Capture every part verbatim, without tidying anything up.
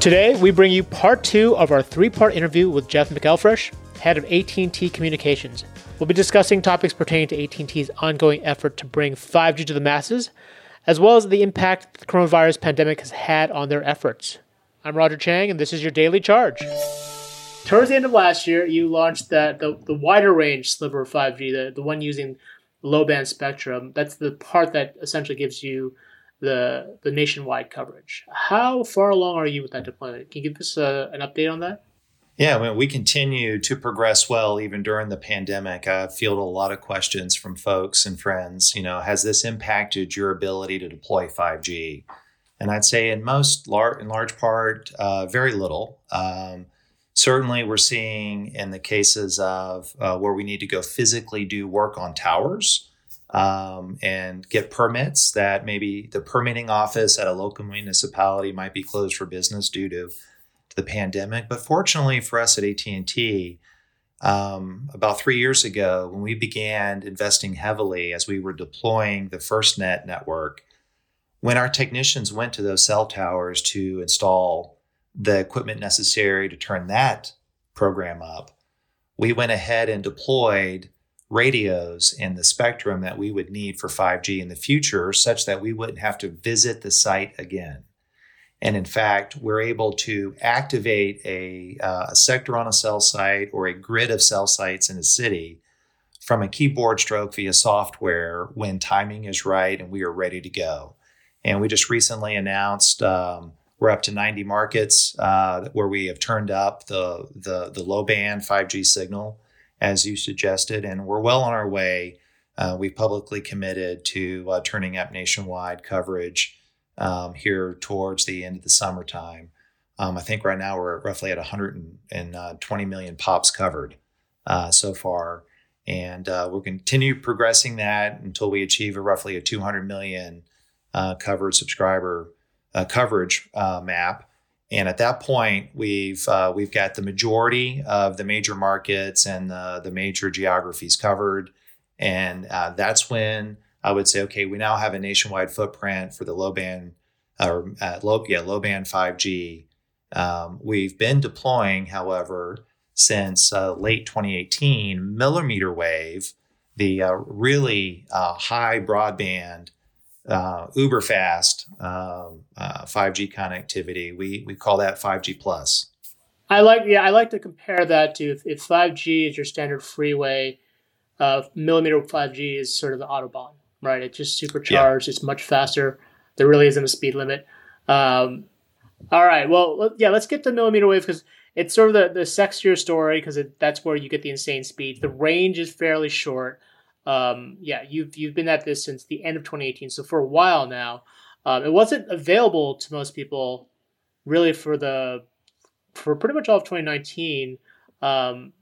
Today, we bring you part two of our three-part interview with Jeff McElfresh, head of A T and T Communications. We'll be discussing topics pertaining to A T and T's ongoing effort to bring five G to the masses, as well as the impact the coronavirus pandemic has had on their efforts. I'm Roger Chang, and this is your Daily Charge. Towards the end of last year, you launched that the, the wider range sliver of five G, the, the one using low-band spectrum. That's the part that essentially gives you the the nationwide coverage. How far along are you with that deployment? Can you give us a, an update on that? Yeah, I mean, we continue to progress well even during the pandemic. I fielded a lot of questions from folks and friends. You know, has this impacted your ability to deploy five G? And I'd say in most large, in large part, uh, very little. Um, certainly, we're seeing in the cases of uh, where we need to go physically do work on towers. Um, and get permits that maybe the permitting office at a local municipality might be closed for business due to, to the pandemic. But fortunately for us at A T and T, um, about three years ago, when we began investing heavily as we were deploying the FirstNet network, when our technicians went to those cell towers to install the equipment necessary to turn that program up, we went ahead and deployed radios in the spectrum that we would need for five G in the future, such that we wouldn't have to visit the site again. And in fact, we're able to activate a, uh, a sector on a cell site or a grid of cell sites in a city from a keyboard stroke via software when timing is right and we are ready to go. And we just recently announced um, we're up to ninety markets uh, where we have turned up the, the, the low band five G signal, as you suggested, and we're well on our way. Uh, we publicly committed to uh, turning up nationwide coverage um, here towards the end of the summertime. Um, I think right now we're roughly at one hundred twenty million pops covered uh, so far, and uh, we'll continue progressing that until we achieve a roughly a two hundred million uh, covered subscriber uh, coverage uh, map. And at that point, we've uh, we've got the majority of the major markets and the, the major geographies covered. And uh, that's when I would say, okay, we now have a nationwide footprint for the low band, or uh, low, yeah, low band five G. Um, we've been deploying, however, since uh, late twenty eighteen, millimeter wave, the uh, really uh, high broadband Uh, uber fast um, uh, five G connectivity. We we call that five G plus. I like yeah. I like to compare that to if, if five G is your standard freeway, uh, millimeter five G is sort of the autobahn, right? It's just supercharged. Yeah. It's much faster. There really isn't a speed limit. Um, all right. Well, yeah. Let's get to millimeter wave because it's sort of the, the sexier story because that's where you get the insane speed. The range is fairly short. Um, yeah, you've you've been at this since the end of twenty eighteen, so for a while now. Um, it wasn't available to most people, really, for the for pretty much all of twenty nineteen. Um,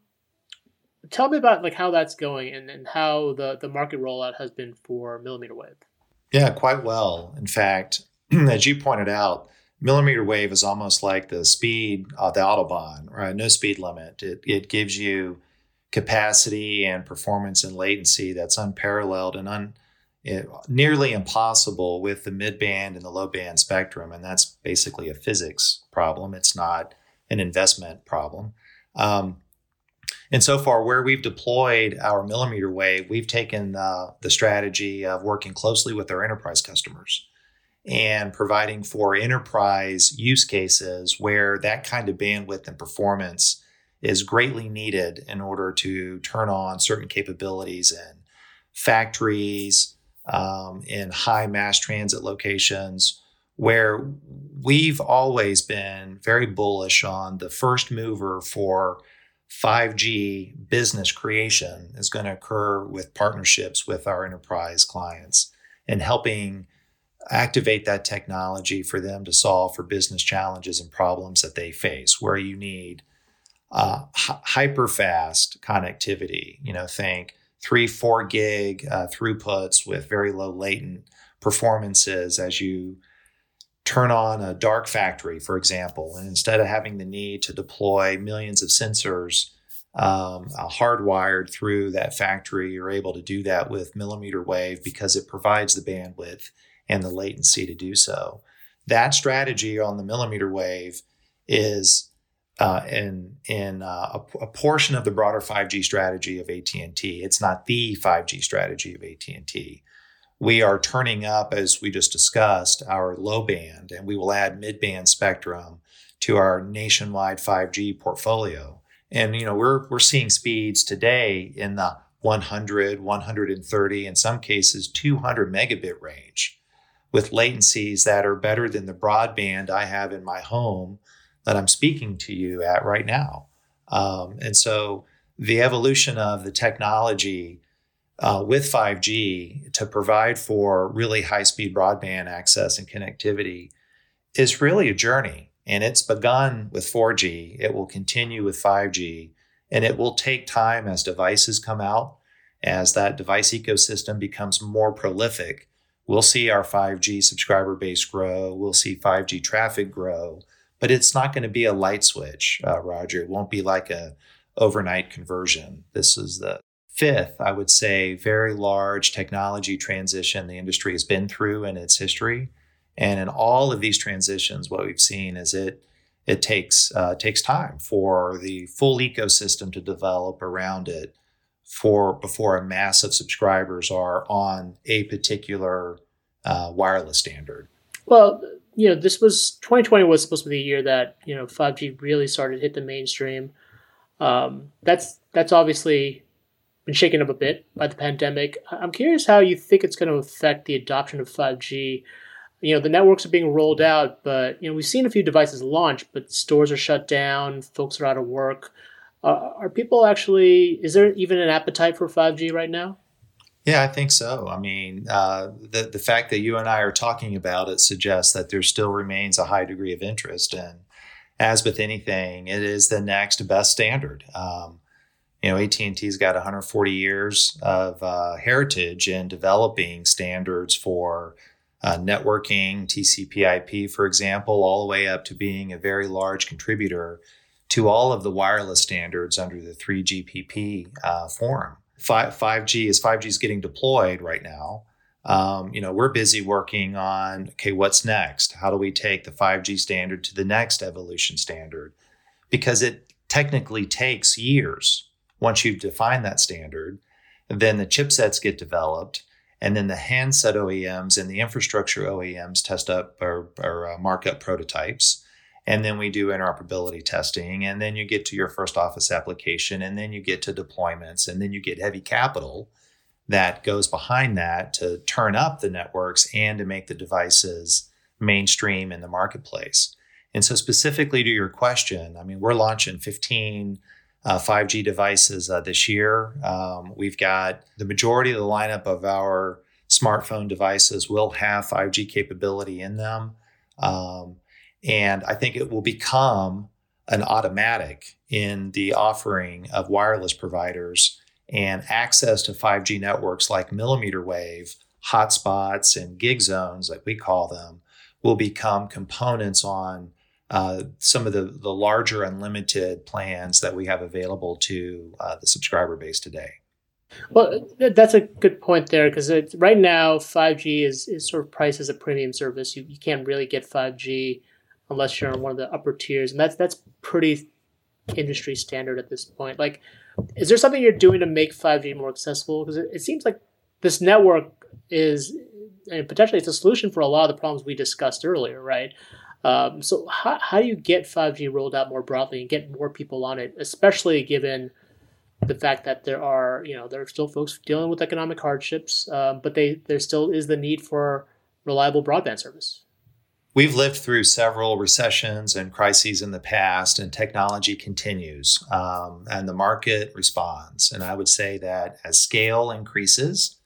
tell me about like how that's going and, and how the, the market rollout has been for millimeter wave. Yeah, quite well. In fact, as you pointed out, millimeter wave is almost like the speed of the autobahn, right? No speed limit. It it gives you capacity and performance and latency that's unparalleled and un, it, nearly impossible with the mid-band and the low-band spectrum. And that's basically a physics problem. It's not an investment problem. Um, and so far, where we've deployed our millimeter wave, we've taken uh, the strategy of working closely with our enterprise customers and providing for enterprise use cases where that kind of bandwidth and performance is greatly needed in order to turn on certain capabilities in factories, um, in high mass transit locations, where we've always been very bullish on the first mover for five G business creation is going to occur with partnerships with our enterprise clients and helping activate that technology for them to solve for business challenges and problems that they face, where you need Uh, h- hyper fast connectivity, you know, think three, four gig uh, throughputs with very low latent performances as you turn on a dark factory, for example. And instead of having the need to deploy millions of sensors um, uh, hardwired through that factory, you're able to do that with millimeter wave because it provides the bandwidth and the latency to do so. That strategy on the millimeter wave is uh, in in uh, a, a portion of the broader five G strategy of A T and T. It's not the five G strategy of A T and T. We are turning up, as we just discussed, our low band, and we will add mid-band spectrum to our nationwide five G portfolio. And you know, we're we're seeing speeds today in the one hundred, one thirty, in some cases two hundred megabit range, with latencies that are better than the broadband I have in my home that I'm speaking to you at right now. Um, and so the evolution of the technology uh, with five G to provide for really high-speed broadband access and connectivity is really a journey. And it's begun with four G. It will continue with five G. And it will take time as devices come out, as that device ecosystem becomes more prolific. We'll see our five G subscriber base grow. We'll see five G traffic grow. But it's not going to be a light switch, uh, Roger. It won't be like a overnight conversion. This is the fifth, I would say, very large technology transition the industry has been through in its history. And in all of these transitions, what we've seen is it it takes uh, takes time for the full ecosystem to develop around it, for before a mass of subscribers are on a particular uh, wireless standard. Well, you know, this was twenty twenty was supposed to be the year that you know five G really started to hit the mainstream. Um, that's that's obviously been shaken up a bit by the pandemic. I'm curious how you think it's going to affect the adoption of five G. You know, the networks are being rolled out, but, you know, we've seen a few devices launch, but stores are shut down, folks are out of work. Uh, are people actually, is there even an appetite for five G right now? Yeah, I think so. I mean, uh, the, the fact that you and I are talking about it suggests that there still remains a high degree of interest. And as with anything, it is the next best standard. Um, you know, A T and T's got one hundred forty years of uh, heritage in developing standards for Uh, networking, T C P I P, for example, all the way up to being a very large contributor to all of the wireless standards under the three G P P uh, form. five G is five G is getting deployed right now. Um, you know, we're busy working on, okay, what's next? How do we take the five G standard to the next evolution standard? Because it technically takes years. Once you've defined that standard, then the chipsets get developed. And then the handset O E Ms and the infrastructure O E Ms test up or, or uh, markup prototypes. And then we do interoperability testing. And then you get to your first office application. And then you get to deployments. And then you get heavy capital that goes behind that to turn up the networks and to make the devices mainstream in the marketplace. And so specifically to your question, I mean, we're launching fifteen Uh, five G devices uh, this year. Um, we've got the majority of the lineup of our smartphone devices will have five G capability in them. Um, and I think it will become an automatic in the offering of wireless providers, and access to five G networks like millimeter wave, hotspots, and gig zones, like we call them, will become components on Uh, some of the, the larger unlimited plans that we have available to uh, the subscriber base today. Well, that's a good point there, because right now five G is, is sort of priced as a premium service. You, you can't really get five G unless you're on one of the upper tiers, and that's that's pretty industry standard at this point. Like, is there something you're doing to make five G more accessible? Because it, it seems like this network is, and potentially it's a solution for a lot of the problems we discussed earlier, right? Um, so how, how do you get five G rolled out more broadly and get more people on it, especially given the fact that there are, you know, there are still folks dealing with economic hardships, uh, but they there still is the need for reliable broadband service? We've lived through several recessions and crises in the past, and technology continues, um, and the market responds. And I would say that as scale increases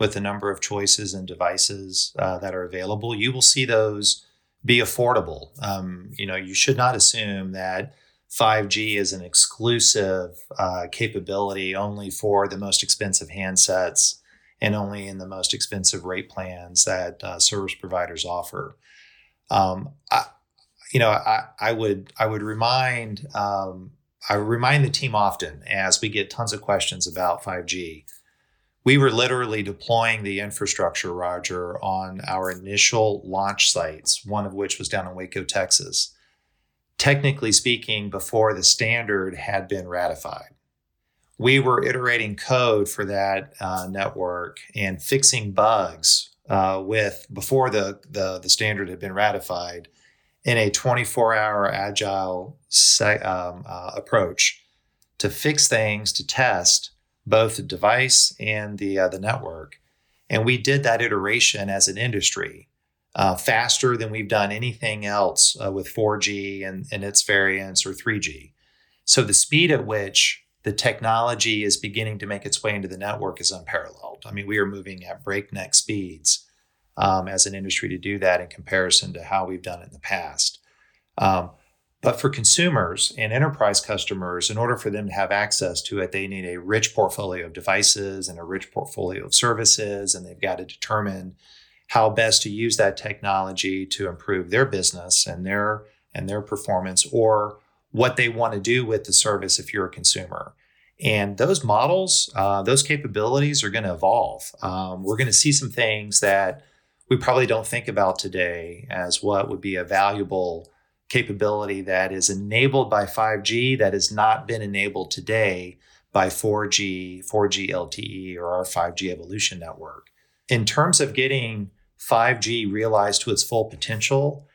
with the number of choices and devices uh, that are available, you will see those be affordable. Um, you know, you should not assume that five G is an exclusive uh, capability only for the most expensive handsets and only in the most expensive rate plans that uh, service providers offer. Um, I, you know, I, I would I would remind um, I remind the team often, as we get tons of questions about five G. We were literally deploying the infrastructure, Roger, on our initial launch sites, one of which was down in Waco, Texas. technically speaking, before the standard had been ratified. We were iterating code for that uh, network and fixing bugs uh, with before the, the, the standard had been ratified in a twenty-four hour agile se- um, uh, approach to fix things, to test both the device and the uh, the network. And we did that iteration as an industry uh, faster than we've done anything else uh, with four G and, and its variants or three G. So the speed at which the technology is beginning to make its way into the network is unparalleled. I mean, we are moving at breakneck speeds um, as an industry to do that in comparison to how we've done it in the past. Um, but for consumers and enterprise customers, in order for them to have access to it, they need a rich portfolio of devices and a rich portfolio of services, and they've got to determine how best to use that technology to improve their business and their and their performance, or what they want to do with the service if you're a consumer. And those models, uh, those capabilities are going to evolve. Um, we're going to see some things that we probably don't think about today as what would be a valuable capability that is enabled by five G that has not been enabled today by four G, four G L T E, or our five G evolution network. In terms of getting five G realized to its full potential,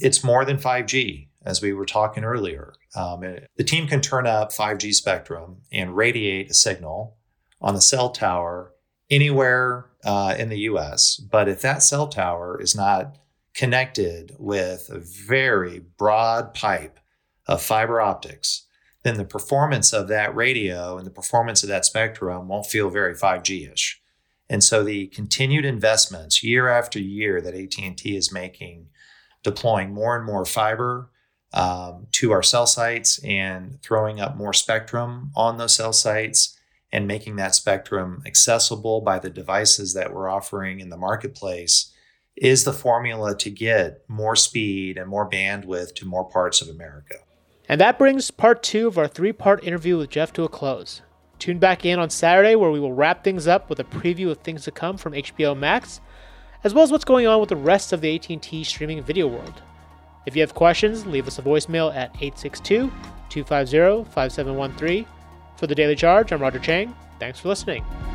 it's more than five G. As we were talking earlier, um, the team can turn up five G spectrum and radiate a signal on a cell tower anywhere uh, in the U S. But if that cell tower is not connected with a very broad pipe of fiber optics, then the performance of that radio and the performance of that spectrum won't feel very five G-ish. And so the continued investments year after year that A T and T is making, deploying more and more fiber Um, to our cell sites and throwing up more spectrum on those cell sites and making that spectrum accessible by the devices that we're offering in the marketplace is the formula to get more speed and more bandwidth to more parts of America. And that brings part two of our three-part interview with Jeff to a close. Tune back in on Saturday, where we will wrap things up with a preview of things to come from H B O Max, as well as what's going on with the rest of the A T and T streaming video world. If you have questions, leave us a voicemail at eight six two, two five zero, five seven one three. For The Daily Charge, I'm Roger Chang. Thanks for listening.